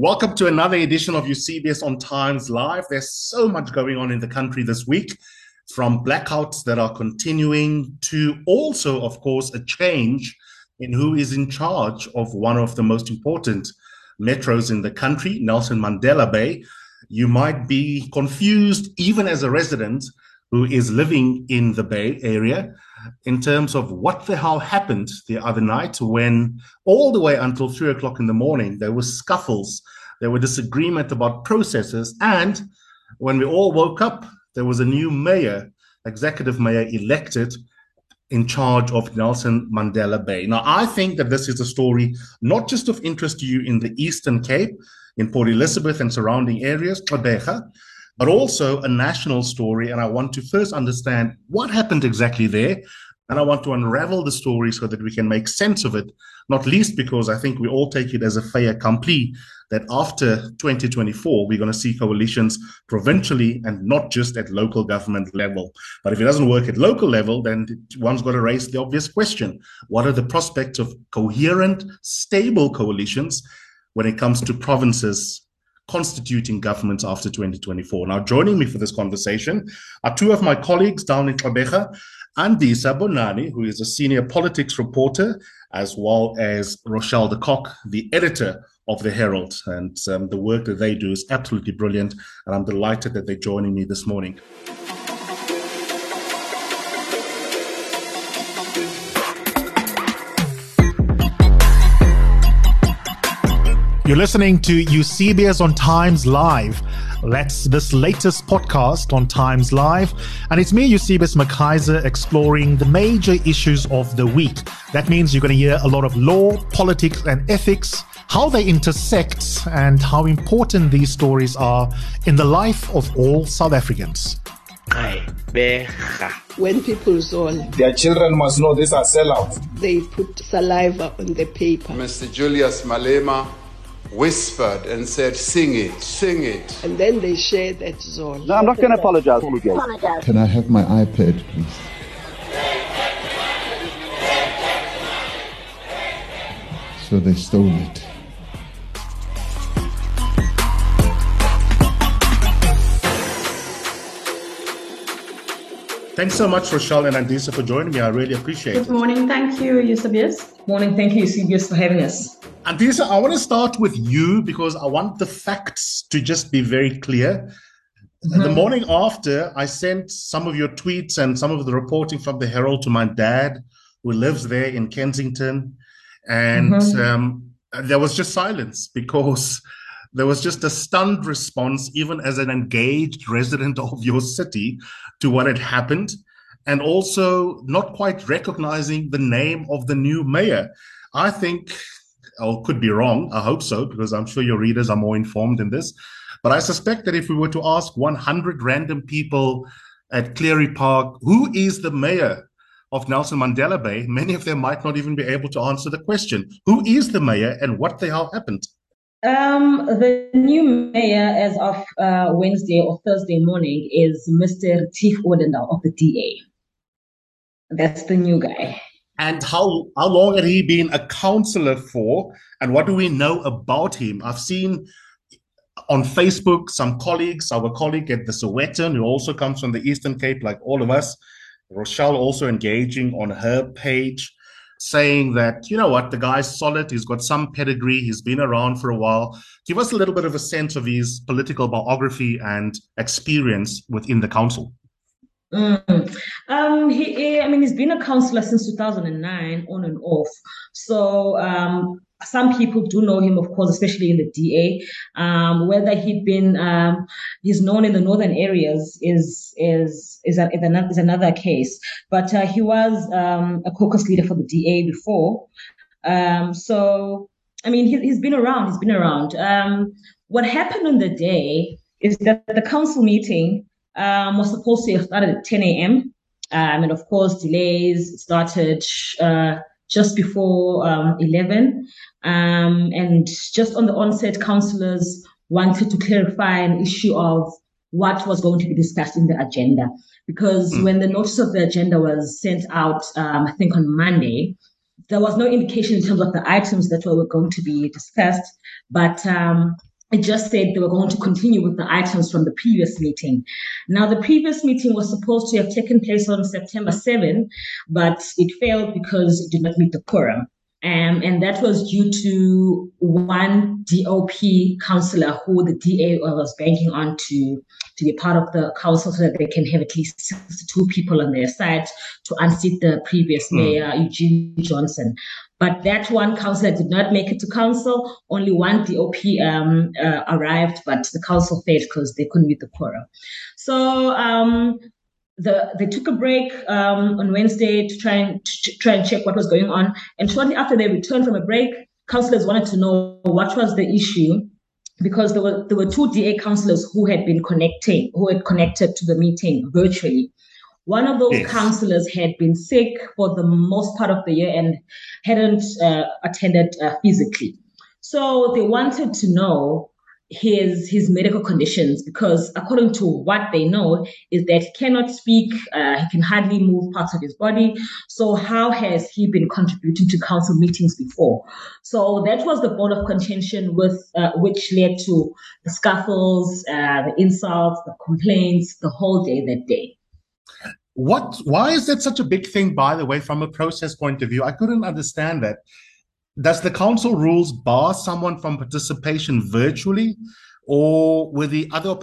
Welcome to another edition of Eusebius on Times Live. There's so much going on in the country this week, from blackouts that are continuing to also, of course, a change in who is in charge of one of the most important metros in the country, Nelson Mandela Bay. You might be confused, even as a resident who is living in the Bay Area, in terms of what the hell happened the other night when, all the way until 3 o'clock in the morning, there were scuffles, there were disagreement about processes, and when we all woke up, there was a new mayor, executive mayor elected, in charge of Nelson Mandela Bay. Now, I think that this is a story not just of interest to you in the Eastern Cape, in Port Elizabeth and surrounding areas, Gqeberha, but also a national story. And I want to first understand what happened exactly there. And I want to unravel the story so that we can make sense of it, not least because I think we all take it as a fait accompli that after 2024, we're going to see coalitions provincially and not just at local government level. But if it doesn't work at local level, then one's got to raise the obvious question. What are the prospects of coherent, stable coalitions when it comes to provinces constituting governments after 2024? Now, joining me for this conversation are two of my colleagues down in Gqeberha, Andisa Bonani, who is a senior politics reporter, as well as Rochelle De Kock, the editor of The Herald. And the work that they do is absolutely brilliant, and I'm delighted that they're joining me this morning. You're listening to Eusebius on Times Live. That's this latest podcast on Times Live. And it's me, Eusebius McKaiser, exploring the major issues of the week. That means you're going to hear a lot of law, politics, and ethics, how they intersect, and how important these stories are in the life of all South Africans. When people zone, their children must know these are sellouts. They put saliva on the paper. Mr. Julius Malema whispered and said, "Sing it, sing it." And then they share that zone. No, I'm not going to apologize. Can I have my iPad, please? So they stole it. Thanks so much, Rochelle and Andisa, for joining me. I really appreciate it. Good morning. Thank you, Eusebius. Morning. Thank you, Eusebius, for having us. Andisa, I want to start with you because I want the facts to just be very clear. Mm-hmm. The morning after, I sent some of your tweets and some of the reporting from the Herald to my dad, who lives there in Kensington. And there was just silence because there was just a stunned response, even as an engaged resident of your city, to what had happened, and also not quite recognizing the name of the new mayor. I think, or could be wrong, I hope so, because I'm sure your readers are more informed in this, but I suspect that if we were to ask 100 random people at Cleary Park, who is the mayor of Nelson Mandela Bay, many of them might not even be able to answer the question, who is the mayor and what the hell happened? The new mayor as of Wednesday or Thursday morning is Mr. Chief Ordinal of the DA. That's the new guy. And how long had he been a councillor for, and what do we know about him? I've seen on Facebook some colleagues, our colleague at the Sowetan, who also comes from the Eastern Cape like all of us, Rochelle, also engaging on her page, saying that, you know what, the guy's solid, he's got some pedigree, he's been around for a while. Give us a little bit of a sense of his political biography and experience within the council. He's been a councillor since 2009, on and off. So some people do know him, of course, especially in the DA. Whether he'd been, he's known in the northern areas is another case. But he was a caucus leader for the DA before. He's been around. What happened on the day is that the council meeting was supposed to have started at 10 a.m. And of course, delays started just before 11. And just on the onset, councillors wanted to clarify an issue of what was going to be discussed in the agenda. Because when the notice of the agenda was sent out, I think on Monday, there was no indication in terms of the items that were going to be discussed. But It just said they were going to continue with the items from the previous meeting. Now, the previous meeting was supposed to have taken place on September 7, but it failed because it did not meet the quorum. And that was due to one DOP councillor who the DA was banking on to be part of the council so that they can have at least 62 people on their side to unseat the previous mayor, Eugene Johnson. But that one councillor did not make it to council. Only one DOP arrived, but the council failed because they couldn't meet the quorum. So they took a break on Wednesday to try and check what was going on. And shortly after they returned from a break, councillors wanted to know what was the issue, because there were two DA councillors who had been connected to the meeting virtually. One of those councillors had been sick for the most part of the year and hadn't attended physically. So they wanted to know his medical conditions, because according to what they know is that he cannot speak, he can hardly move parts of his body. So how has he been contributing to council meetings before? So that was the bone of contention with which led to the scuffles, the insults, the complaints, the whole day that day. Why is that such a big thing, by the way, from a process point of view? I couldn't understand that. Does the council rules bar someone from participation virtually, or were the other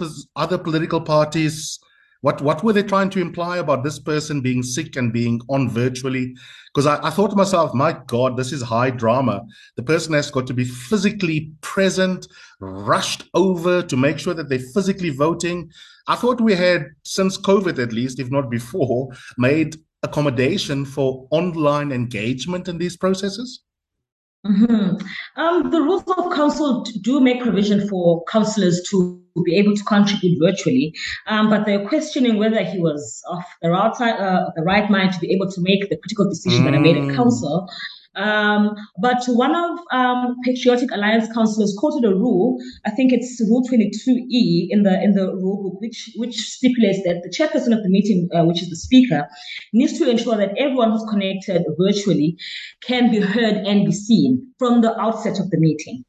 political parties, what were they trying to imply about this person being sick and being on virtually? Because I thought to myself, my God, this is high drama. The person has got to be physically present, rushed over to make sure that they're physically voting. I thought we had, since COVID at least, if not before, made accommodation for online engagement in these processes. Mm-hmm. The rules of council do make provision for councillors to be able to contribute virtually, but they're questioning whether he was of the right mind to be able to make the critical decision that I made in council. But one of Patriotic Alliance councillors quoted a rule, I think it's Rule 22E in the rule book, which stipulates that the chairperson of the meeting, which is the speaker, needs to ensure that everyone who's connected virtually can be heard and be seen from the outset of the meeting.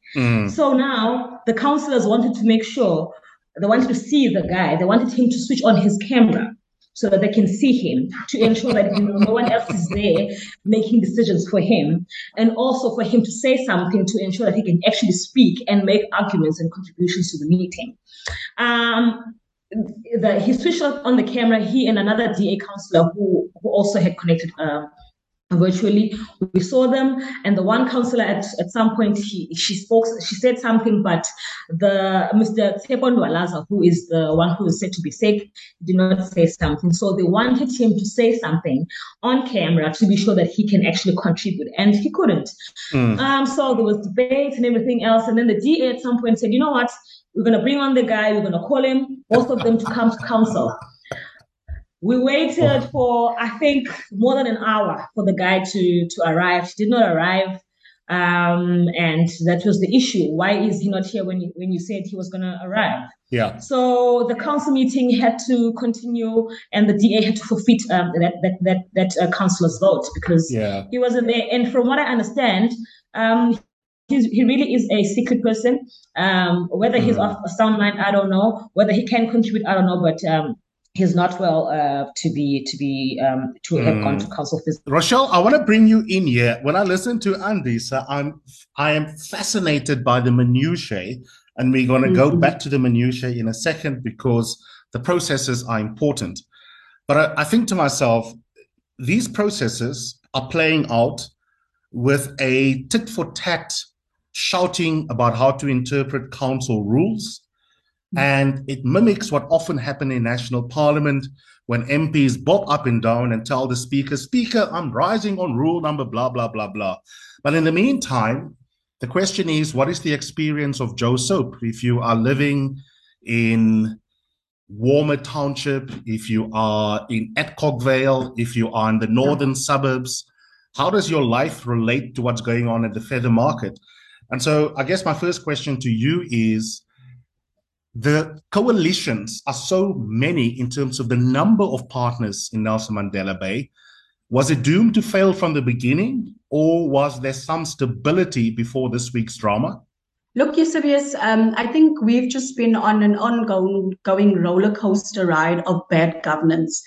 So now the councillors wanted to make sure, they wanted to see the guy, they wanted him to switch on his camera so that they can see him, to ensure that no one else is there making decisions for him, and also for him to say something to ensure that he can actually speak and make arguments and contributions to the meeting. He switched on the camera, he and another DA councillor who also had connected virtually. We saw them, and the one councillor at some point she said something, but Mr. Tepo Nwolaza, who is the one who is said to be sick, did not say something. So they wanted him to say something on camera to be sure that he can actually contribute, and he couldn't. So there was debate and everything else, and then the DA at some point said, you know what, we're going to bring on the guy, we're going to call him, both of them to come to council. We waited for, I think, more than an hour for the guy to arrive. He did not arrive, and that was the issue. Why is he not here when you said he was going to arrive? Yeah. So the council meeting had to continue, and the DA had to forfeit that councillor's vote because he wasn't there. And from what I understand, he really is a secret person. Whether he's off a sound mind, I don't know. Whether he can contribute, I don't know. But he's not well to have gone to council. Rochelle, I want to bring you in here. When I listen to Andisa, I am fascinated by the minutiae, and we're going to go back to the minutiae in a second because the processes are important. But I think to myself, these processes are playing out with a tit for tat shouting about how to interpret council rules. And it mimics what often happens in national parliament when MPs bob up and down and tell the speaker, I'm rising on rule number blah, blah, blah, blah. But in the meantime, the question is, what is the experience of Joe Soap? If you are living in Warmer Township, if you are in Adcock Vale, if you are in the northern suburbs, how does your life relate to what's going on at the feather market? And so I guess my first question to you is, the coalitions are so many in terms of the number of partners in Nelson Mandela Bay. Was it doomed to fail from the beginning, or was there some stability before this week's drama? Look, Eusebius, I think we've just been on an ongoing roller coaster ride of bad governance.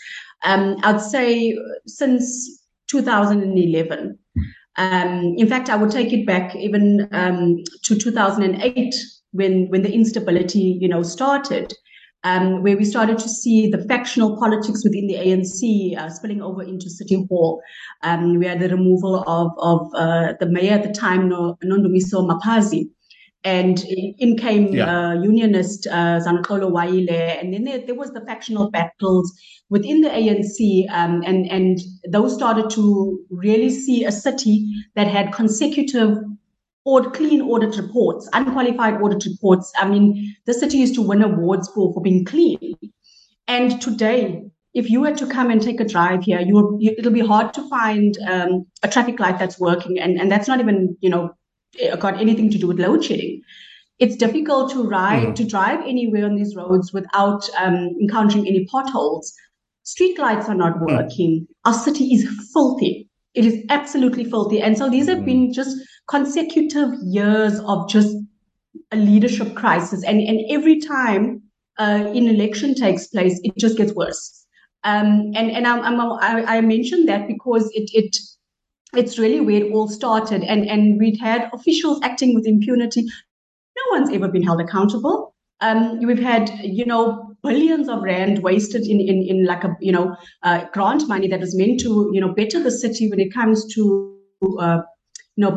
I'd say since 2011. In fact, I would take it back even to 2008 when the instability, started, where we started to see the factional politics within the ANC spilling over into City Hall. We had the removal of the mayor at the time, Nondumiso Mapazi. And in came unionist Zanoxolo Wayile, and then there was the factional battles within the ANC, and those started to really see a city that had consecutive clean audit reports, unqualified audit reports. I mean, the city used to win awards for being clean. And today, if you were to come and take a drive here, it'll be hard to find a traffic light that's working, and that's not even, got anything to do with load shedding. It's difficult to drive anywhere on these roads without encountering any potholes. Street lights are not working. Our city is filthy. It is absolutely filthy. And so these have been just consecutive years of just a leadership crisis. And every time an election takes place, it just gets worse. I mentioned that because it's really where it all started. And we'd had officials acting with impunity. No one's ever been held accountable. We've had, billions of rand wasted in like a, grant money that was meant to, better the city when it comes to,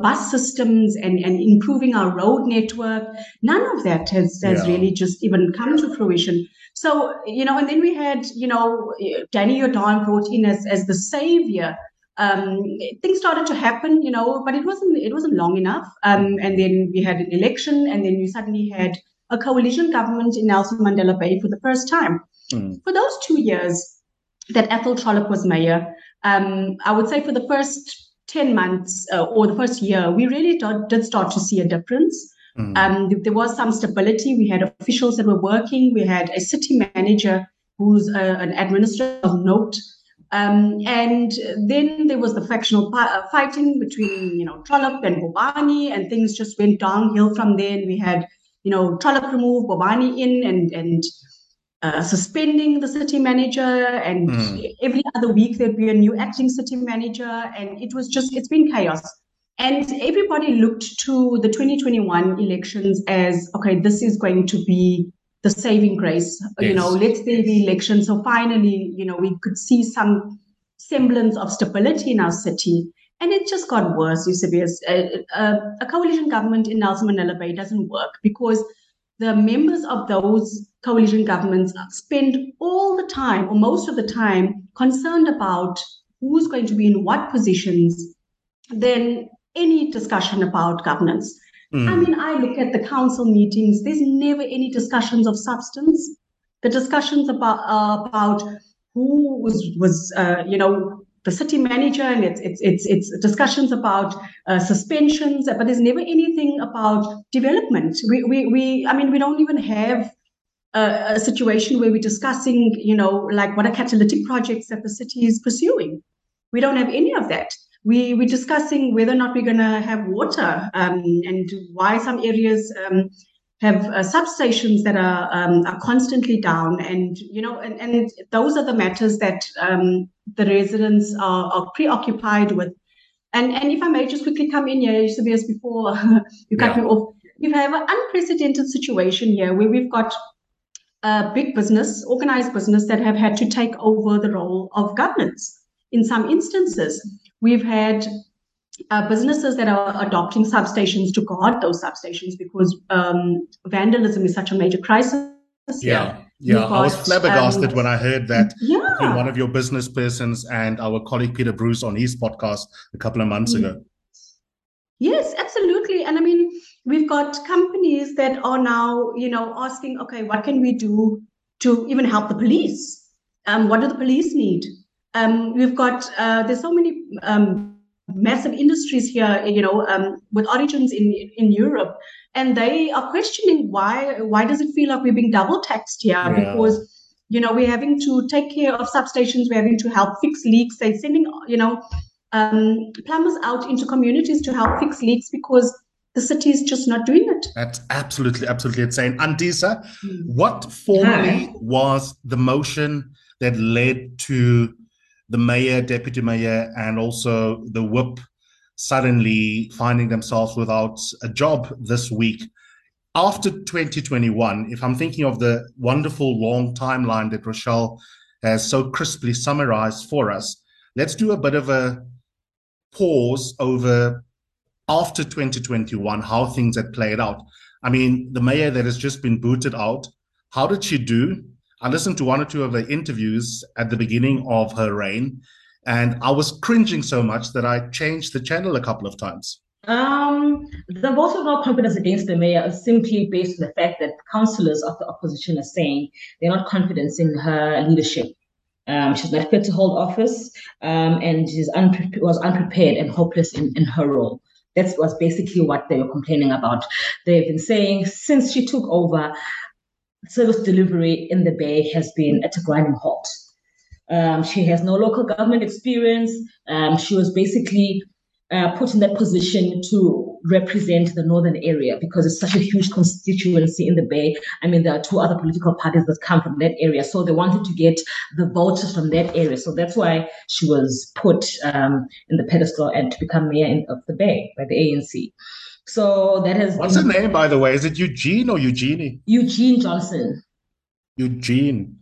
bus systems and improving our road network. None of that has really just even come to fruition. So, and then we had, Danny O'Donnell brought in as the savior. Things started to happen, but it wasn't long enough. And then we had an election, and then we suddenly had a coalition government in Nelson Mandela Bay for the first time. For those 2 years that Ethel Trollope was mayor, I would say for the first 10 months or the first year, we really did start to see a difference. There was some stability. We had officials that were working. We had a city manager who's an administrator of note. And then there was the factional fighting between, Trollope and Bonani, and things just went downhill from there. And we had, Trollope removed, Bonani in, and suspending the city manager. And every other week there'd be a new acting city manager. And it's been chaos. And everybody looked to the 2021 elections as, okay, this is going to be the saving grace, yes. Let's do the election. So finally, we could see some semblance of stability in our city. And it just got worse, Eusebius. A coalition government in Nelson Mandela Bay doesn't work because the members of those coalition governments spend all the time, or most of the time, concerned about who's going to be in what positions than any discussion about governance. I mean, I look at the council meetings. There's never any discussions of substance. The discussions about who was the city manager, and it's discussions about suspensions, but there's never anything about development. We don't even have a situation where we're discussing, like what are catalytic projects that the city is pursuing. We don't have any of that. We're discussing whether or not we're going to have water and why some areas have substations that are constantly down. And, and those are the matters that the residents are preoccupied with. And if I may just quickly come in here, Eusebius, before you cut me off, we have an unprecedented situation here where we've got big business, organized business that have had to take over the role of governance in some instances. We've had businesses that are adopting substations to guard those substations because vandalism is such a major crisis. I was flabbergasted when I heard that from one of your business persons and our colleague Peter Bruce on his podcast a couple of months ago. Yes, absolutely. And I mean, we've got companies that are now, asking, okay, what can we do to even help the police? What do the police need? We've got, there's so many massive industries here, with origins in Europe, and they are questioning why does it feel like we're being double taxed here? Yeah. Because, we're having to take care of substations, we're having to help fix leaks. They're sending, plumbers out into communities to help fix leaks because The city is just not doing it. That's absolutely, absolutely insane. Andisa, what formally was the motion that led to the mayor, deputy mayor, and also the whip suddenly finding themselves without a job this week? After 2021, if I'm thinking of the wonderful long timeline that Rochelle has so crisply summarized for us, let's do a bit of a pause over after 2021, how things had played out. I mean, the mayor that has just been booted out, how did she do? I listened to one or two of her interviews at the beginning of her reign, and I was cringing so much that I changed the channel a couple of times. The vote of no confidence against the mayor is simply based on the fact that councillors of the opposition are saying they're not confident in her leadership. She's not fit to hold office, and she was unprepared and hopeless in her role. That was basically what they were complaining about. They've been saying since she took over, service delivery in the Bay has been at a grinding halt. She has no local government experience. She was basically put in that position to represent the northern area because it's such a huge constituency in the Bay. I mean, there are two other political parties that come from that area, so they wanted to get the voters from that area. So that's why she was put in the pedestal and to become mayor of the Bay by the ANC. So that has. What's her name, by the way? Is it Eugene or Eugenie? Eugene Johnson. Eugene.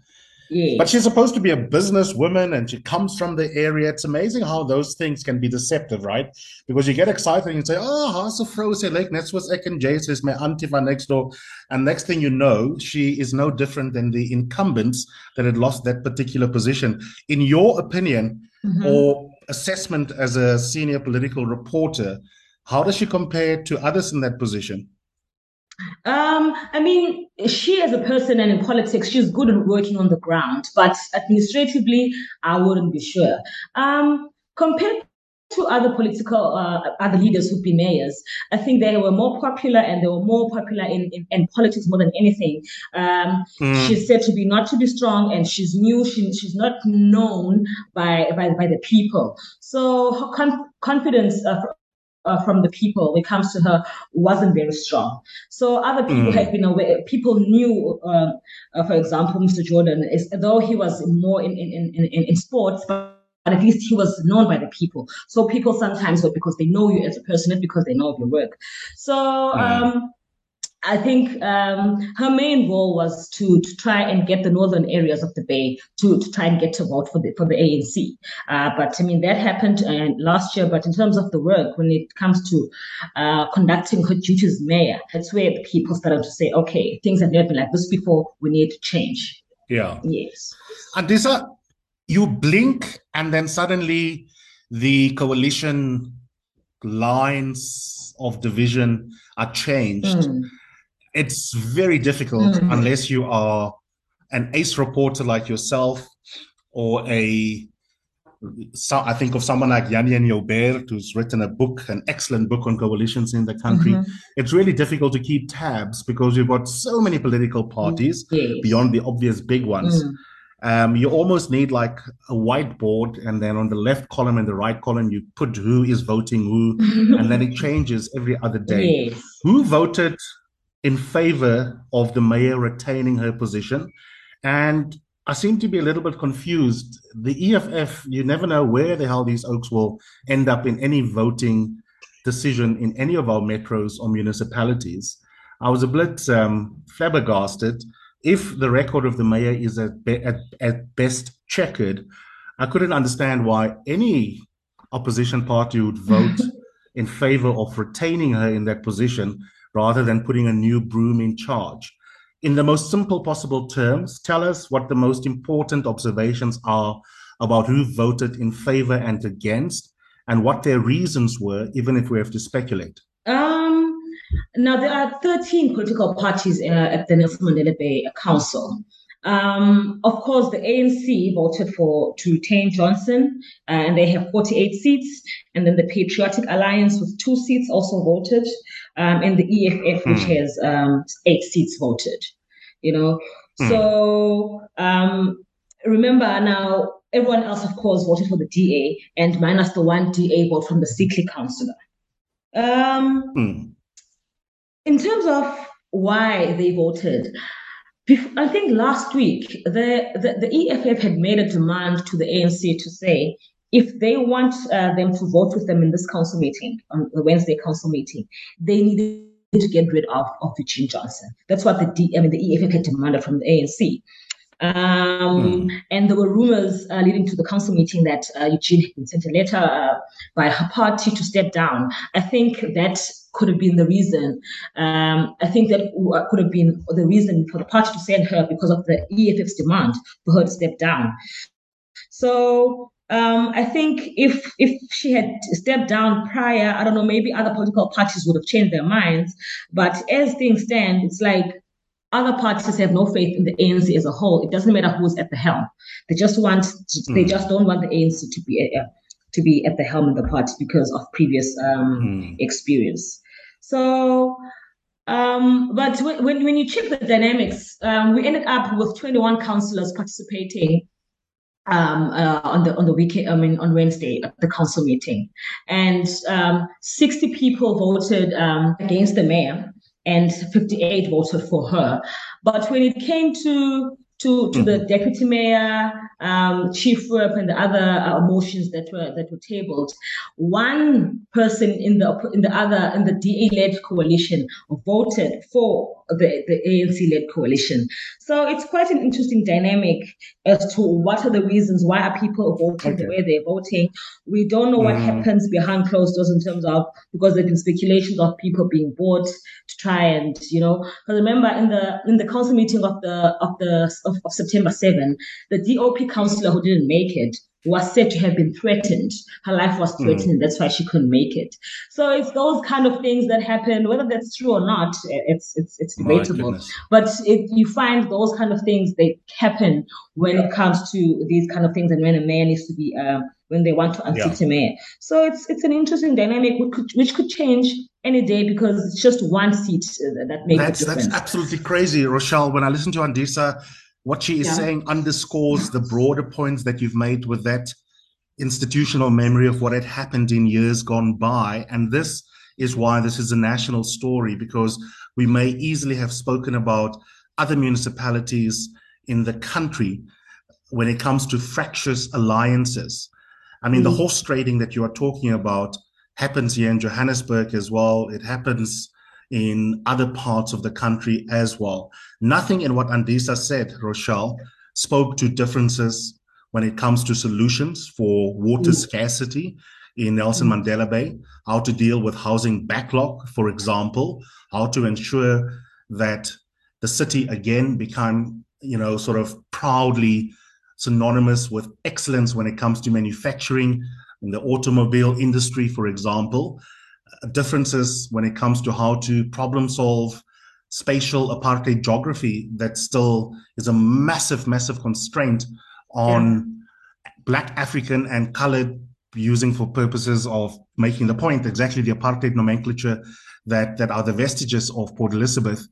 Yes. But she's supposed to be a businesswoman and she comes from the area. It's amazing how those things can be deceptive, right? Because you get excited and you say, oh, how's the froze lake? That's what's Ekin Jace is my auntie from next door. And next thing you know, she is no different than the incumbents that had lost that particular position. In your opinion or assessment as a senior political reporter, how does she compare to others in that position? I mean, she as a person and in politics, she's good at working on the ground, but administratively, I wouldn't be sure. Compared to other political, other leaders who've been mayors, I think they were more popular and they were more popular in politics more than anything. She's said to be not to be strong and she's new. She's not known by the people. So her confidence from the people when it comes to her wasn't very strong. So other people had been aware, people knew, for example, Mr. Jordan, though he was more in sports, but at least he was known by the people. So people sometimes, because they know you as a person, because they know your work. So I think her main goal was to try and get the northern areas of the Bay to try and get to vote for the ANC. But I mean, that happened last year. But in terms of the work, when it comes to conducting her duties as mayor, that's where the people started to say, okay, things have never been like this before. We need change. Yeah. Yes. Andisa, you blink and then suddenly the coalition lines of division are changed. It's very difficult unless you are an ace reporter like yourself or I think of someone like Yann Yanniobert, who's written a book, an excellent book on coalitions in the country. It's really difficult to keep tabs because you've got so many political parties beyond the obvious big ones. You almost need like a whiteboard and then on the left column and the right column, you put who is voting who and then it changes every other day. Yes. Who voted in favor of the mayor retaining her position? And I seem to be a little bit confused. The EFF, you never know where the hell these oaks will end up in any voting decision in any of our metros or municipalities. I was a bit flabbergasted. If the record of the mayor is at best checkered, I couldn't understand why any opposition party would vote in favor of retaining her in that position rather than putting a new broom in charge. In the most simple possible terms, tell us what the most important observations are about who voted in favor and against and what their reasons were, even if we have to speculate. Now, there are 13 political parties at the Nelson Mandela Bay Council. Of course, the ANC voted to retain Johnson, and they have 48 seats. And then the Patriotic Alliance with 2 seats also voted, and the EFF, which has 8 seats voted. You know, so remember now, everyone else, of course, voted for the DA, and minus the one DA vote from the Sikli councillor. In terms of why they voted, I think last week the EFF had made a demand to the ANC to say if they want them to vote with them in this council meeting, on the Wednesday council meeting, they needed to get rid of Eugene Johnson. That's what the EFF had demanded from the ANC. And there were rumors leading to the council meeting that Eugene had been sent a letter by her party to step down. I think that could have been the reason. I think that could have been the reason for the party to send her, because of the EFF's demand for her to step down. So I think if she had stepped down prior, I don't know, maybe other political parties would have changed their minds. But as things stand, it's like, other parties have no faith in the ANC as a whole. It doesn't matter who's at the helm. They just don't want the ANC to be at the helm of the party because of previous experience. So, but when you check the dynamics, we ended up with 21 councillors participating on the weekend. I mean, on Wednesday at the council meeting, and 60 people voted against the mayor, and 58 voted for her. But when it came to the deputy mayor, chief whip, and the other motions that were tabled, one person in the DA-led coalition voted for the ANC-led coalition. So it's quite an interesting dynamic as to what are the reasons, why are people voting the way they're voting. We don't know what happens behind closed doors in terms of, because there's been speculations of people being bought to try and, you know, because remember in the council meeting of September 7, the DOP councillor who didn't make it was said to have been threatened. Her life was threatened. That's why she couldn't make it. So it's those kind of things that happen. Whether that's true or not, it's debatable. But you find those kind of things, they happen when it comes to these kind of things, and when a mayor needs to be, when they want to unseat a mayor. So it's an interesting dynamic which could change any day, because it's just one seat that makes a difference. That's absolutely crazy, Rochelle. When I listen to Andisa, what she is saying underscores the broader points that you've made with that institutional memory of what had happened in years gone by. And this is why this is a national story, because we may easily have spoken about other municipalities in the country when it comes to fractious alliances. I mean, the horse trading that you are talking about happens here in Johannesburg as well. It happens in other parts of the country as well. Nothing in what Andisa said, Rochelle, spoke to differences when it comes to solutions for water scarcity in Nelson Mandela Bay, how to deal with housing backlog, for example, how to ensure that the city again become, you know, sort of proudly synonymous with excellence when it comes to manufacturing in the automobile industry, for example. Differences when it comes to how to problem solve spatial apartheid geography that still is a massive, massive constraint on Black, African, and colored, using for purposes of making the point, exactly the apartheid nomenclature that are the vestiges of Port Elizabeth,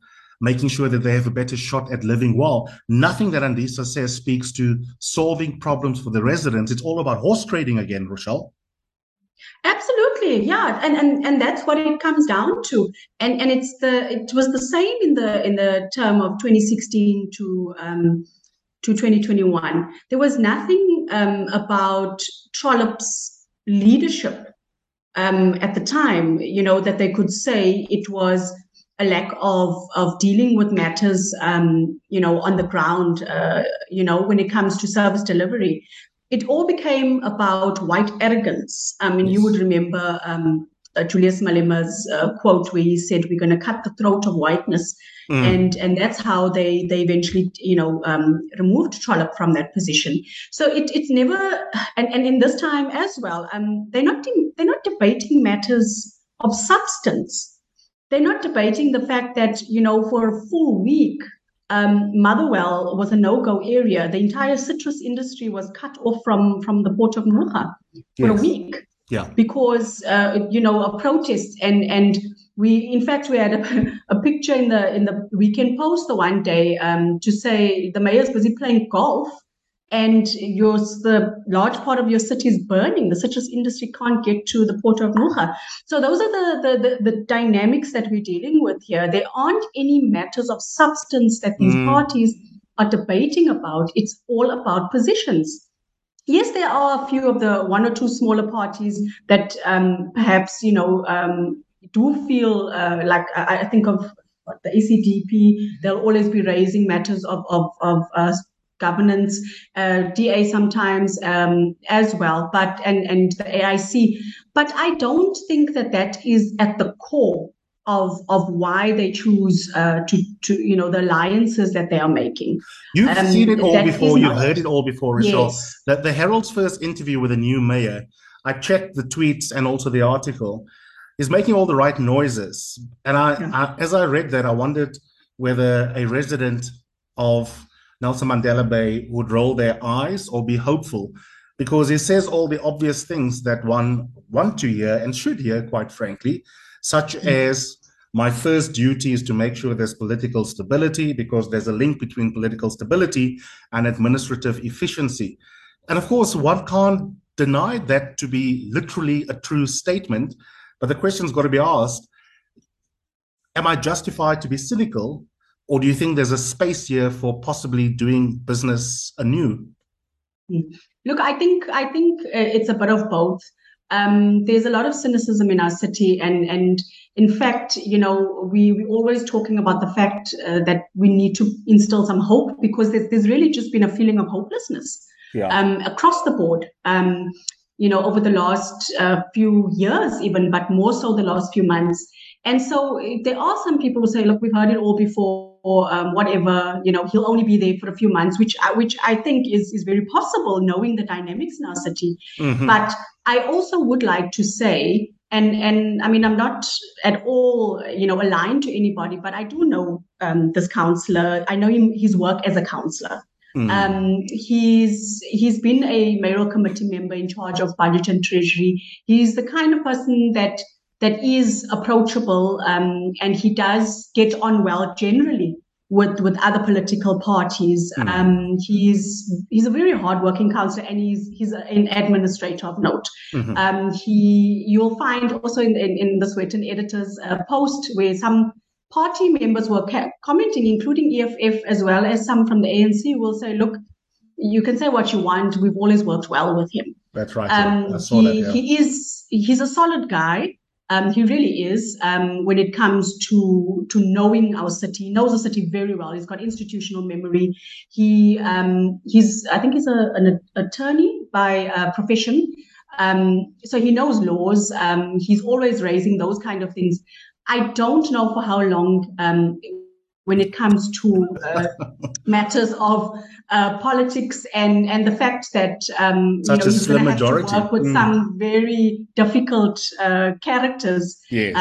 making sure that they have a better shot at living well. Nothing that Andisa says speaks to solving problems for the residents. It's all about horse trading again, Rochelle. Absolutely, yeah, and that's what it comes down to, and it was the same in the term of 2016 to 2021. There was nothing about Trollope's leadership at the time, you know, that they could say it was a lack of dealing with matters, you know, on the ground, you know, when it comes to service delivery. It all became about white arrogance. I mean, you would remember Julius Malema's quote where he said, "We're going to cut the throat of whiteness," and that's how they eventually, you know, removed Trollope from that position. So it's never, and in this time as well, they're not debating matters of substance. They're not debating the fact that, you know, for a full week, Motherwell was a no-go area. The entire citrus industry was cut off from the port of Ngqeberha for a week because you know, a protest, and we, in fact, we had a picture in the Weekend Post the one day to say the mayor's busy playing golf and the large part of your city is burning. The citrus industry can't get to the port of Noha. So those are the dynamics that we're dealing with here. There aren't any matters of substance that these parties are debating about. It's all about positions. Yes, there are a few of the one or two smaller parties that perhaps, do feel like I think of the ACDP, they'll always be raising matters of governance, DA sometimes as well, and the AIC. But I don't think that is at the core of why they choose to the alliances that they are making. You've seen it all before. You've heard it all before, Rochelle. Yes. That the Herald's first interview with a new mayor, I checked the tweets and also the article, is making all the right noises. And I as I read that, I wondered whether a resident of Nelson Mandela Bay would roll their eyes or be hopeful, because he says all the obvious things that one wants to hear and should hear, quite frankly, such as my first duty is to make sure there's political stability, because there's a link between political stability and administrative efficiency. And of course, one can't deny that to be literally a true statement, but the question's got to be asked, am I justified to be cynical? Or do you think there's a space here for possibly doing business anew? Look, I think it's a bit of both. There's a lot of cynicism in our city, and in fact, we're always talking about the fact that we need to instill some hope, because there's really just been a feeling of hopelessness across the board. Over the last few years, even, but more so the last few months. And so there are some people who say, look, we've heard it all before, or whatever, he'll only be there for a few months, which I think is very possible, knowing the dynamics in our city. Mm-hmm. But I also would like to say, and I mean, I'm not at all, aligned to anybody, but I do know this councillor. I know his work as a councillor. Mm. He's been a mayoral committee member in charge of budget and treasury. He's the kind of person that is approachable, and he does get on well generally with other political parties. Mm. He's a very hardworking councillor, and he's an administrator of note. Mm-hmm. You'll find also in the Swetton Editor's post where some party members were commenting, including EFF, as well as some from the ANC, will say, look, you can say what you want, we've always worked well with him. That's right. He's a solid guy. He really is, when it comes to knowing our city. He knows the city very well. He's got institutional memory. He's an attorney by profession. So he knows laws. He's always raising those kind of things. I don't know for how long, when it comes to matters of politics and the fact that he's going to have to work with some very difficult characters. Yes.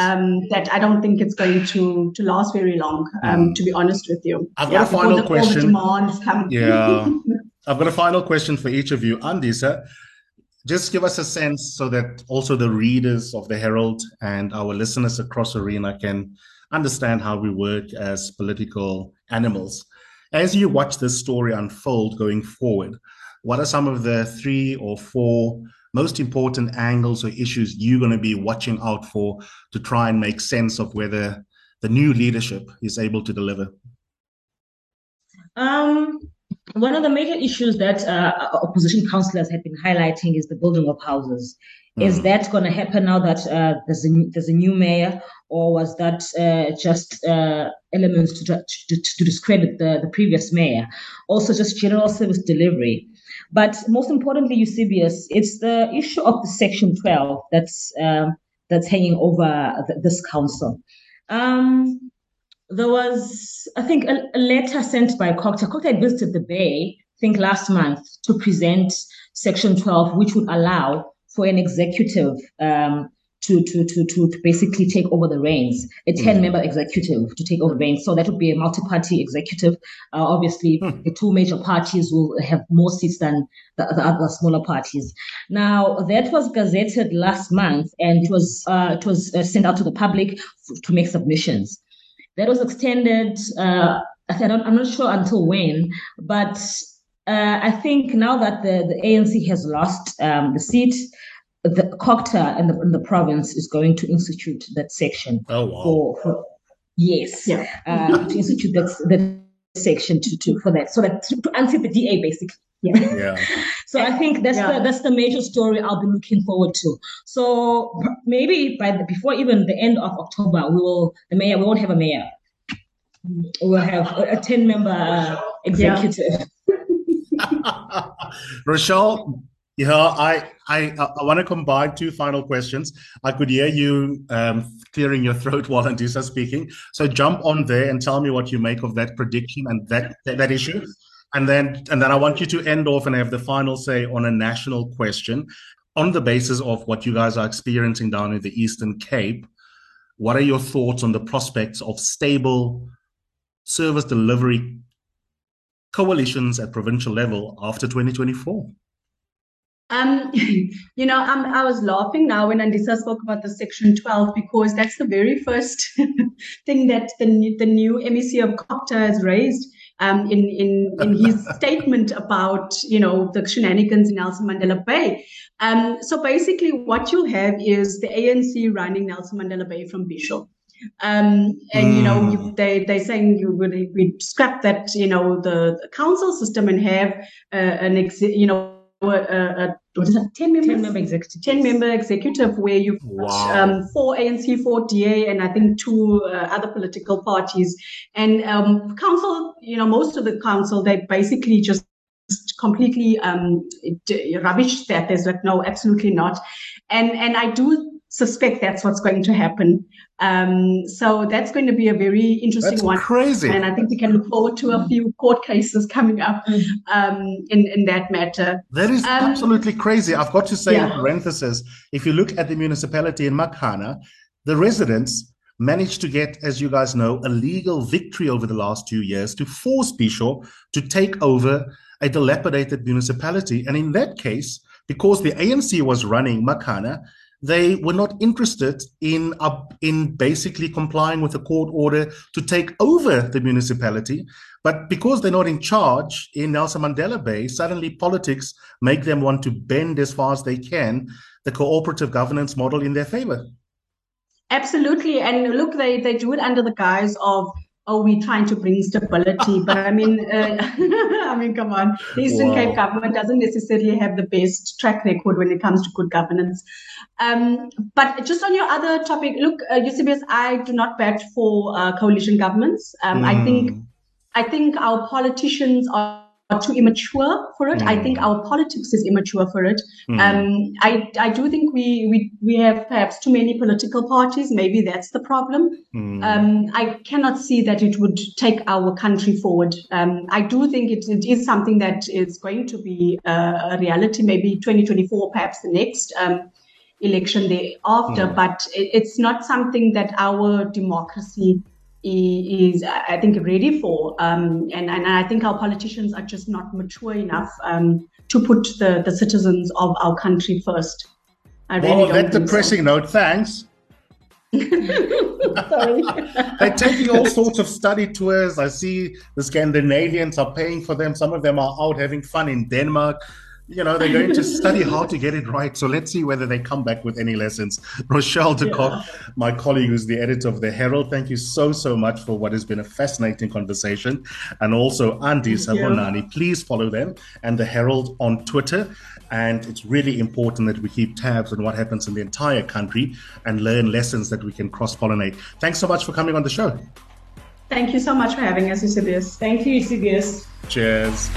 That I don't think it's going to last very long, to be honest with you. I've got a final question. I've got a final question for each of you. Andisa, just give us a sense so that also the readers of the Herald and our listeners across arena can understand how we work as political animals. As you watch this story unfold going forward, what are some of the 3 or 4 most important angles or issues you're going to be watching out for to try and make sense of whether the new leadership is able to deliver? One of the major issues that opposition councillors have been highlighting is the building of houses. Mm. Is that going to happen now that there's a new mayor, or was that just elements to discredit the previous mayor? Also, just general service delivery. But most importantly, Eusebius, it's the issue of the Section 12 that's hanging over this council. There was, I think, a letter sent by Cocteau. Cocteau had visited the Bay, I think, last month to present Section 12, which would allow for an executive to basically take over the reins, a 10-member executive to take over the reins. So that would be a multi-party executive. Obviously, the two major parties will have more seats than the other smaller parties. Now, that was gazetted last month, and it was sent out to the public to make submissions. That was extended, I'm not sure until when, but I think now that the ANC has lost the seat, the COGTA in the province is going to institute that section. Oh, wow. To institute that section for that, so that to answer the DA basically. So I think that's the major story I'll be looking forward to. So maybe before even the end of October, we won't have a mayor. We'll have a 10-member executive. Yeah. Rochelle, I want to combine two final questions. I could hear you clearing your throat while Andisa speaking. So jump on there and tell me what you make of that prediction and that issue. And then I want you to end off and have the final say on a national question on the basis of what you guys are experiencing down in the Eastern Cape. What are your thoughts on the prospects of stable service delivery coalitions at provincial level after 2024? I was laughing now when Andisa spoke about the Section 12, because that's the very first thing that the new MEC of COGTA has raised in his statement about, the shenanigans in Nelson Mandela Bay. So basically what you have is the ANC running Nelson Mandela Bay from Bisho. They're saying we scrap that, the council system and have a 10-member executive where you've got 4 ANC, 4 DA, and I think 2 other political parties. And council, most of the council, they basically just completely rubbish that. There's like, no, absolutely not. And I do suspect that's what's going to happen. So that's going to be a very interesting one. That's crazy. And I think we can look forward to a few court cases coming up in that matter. That is absolutely crazy. I've got to say in parenthesis, if you look at the municipality in Makana, the residents managed to get, as you guys know, a legal victory over the last 2 years to force Bisho to take over a dilapidated municipality. And in that case, because the ANC was running Makana, they were not interested in basically complying with the court order to take over the municipality. But because they're not in charge in Nelson Mandela Bay, suddenly politics make them want to bend as far as they can the cooperative governance model in their favor. Absolutely. And look, they do it under the guise of, we're trying to bring stability. But come on. The Eastern Cape government doesn't necessarily have the best track record when it comes to good governance. But just on your other topic, look, Eusebius, I do not bet for coalition governments. I think our politicians are too immature for it. I think our politics is immature for it. I do think we have perhaps too many political parties. Maybe that's the problem. I cannot see that it would take our country forward. I do think it is something that is going to be a reality, maybe 2024, perhaps the next election thereafter. But it's not something that our democracy is, I think, ready for, and I think our politicians are just not mature enough to put the citizens of our country first. That depressing note, thanks. Sorry. They're taking all sorts of study tours. I see the Scandinavians are paying for them. Some of them are out having fun in Denmark. They're going to study how to get it right. So let's see whether they come back with any lessons. Rochelle De Kock, my colleague who's the editor of The Herald, thank you so, so much for what has been a fascinating conversation. And also Andisa Bonani, please follow them and The Herald on Twitter. And it's really important that we keep tabs on what happens in the entire country and learn lessons that we can cross-pollinate. Thanks so much for coming on the show. Thank you so much for having us, Eusebius. Thank you, Eusebius. Cheers.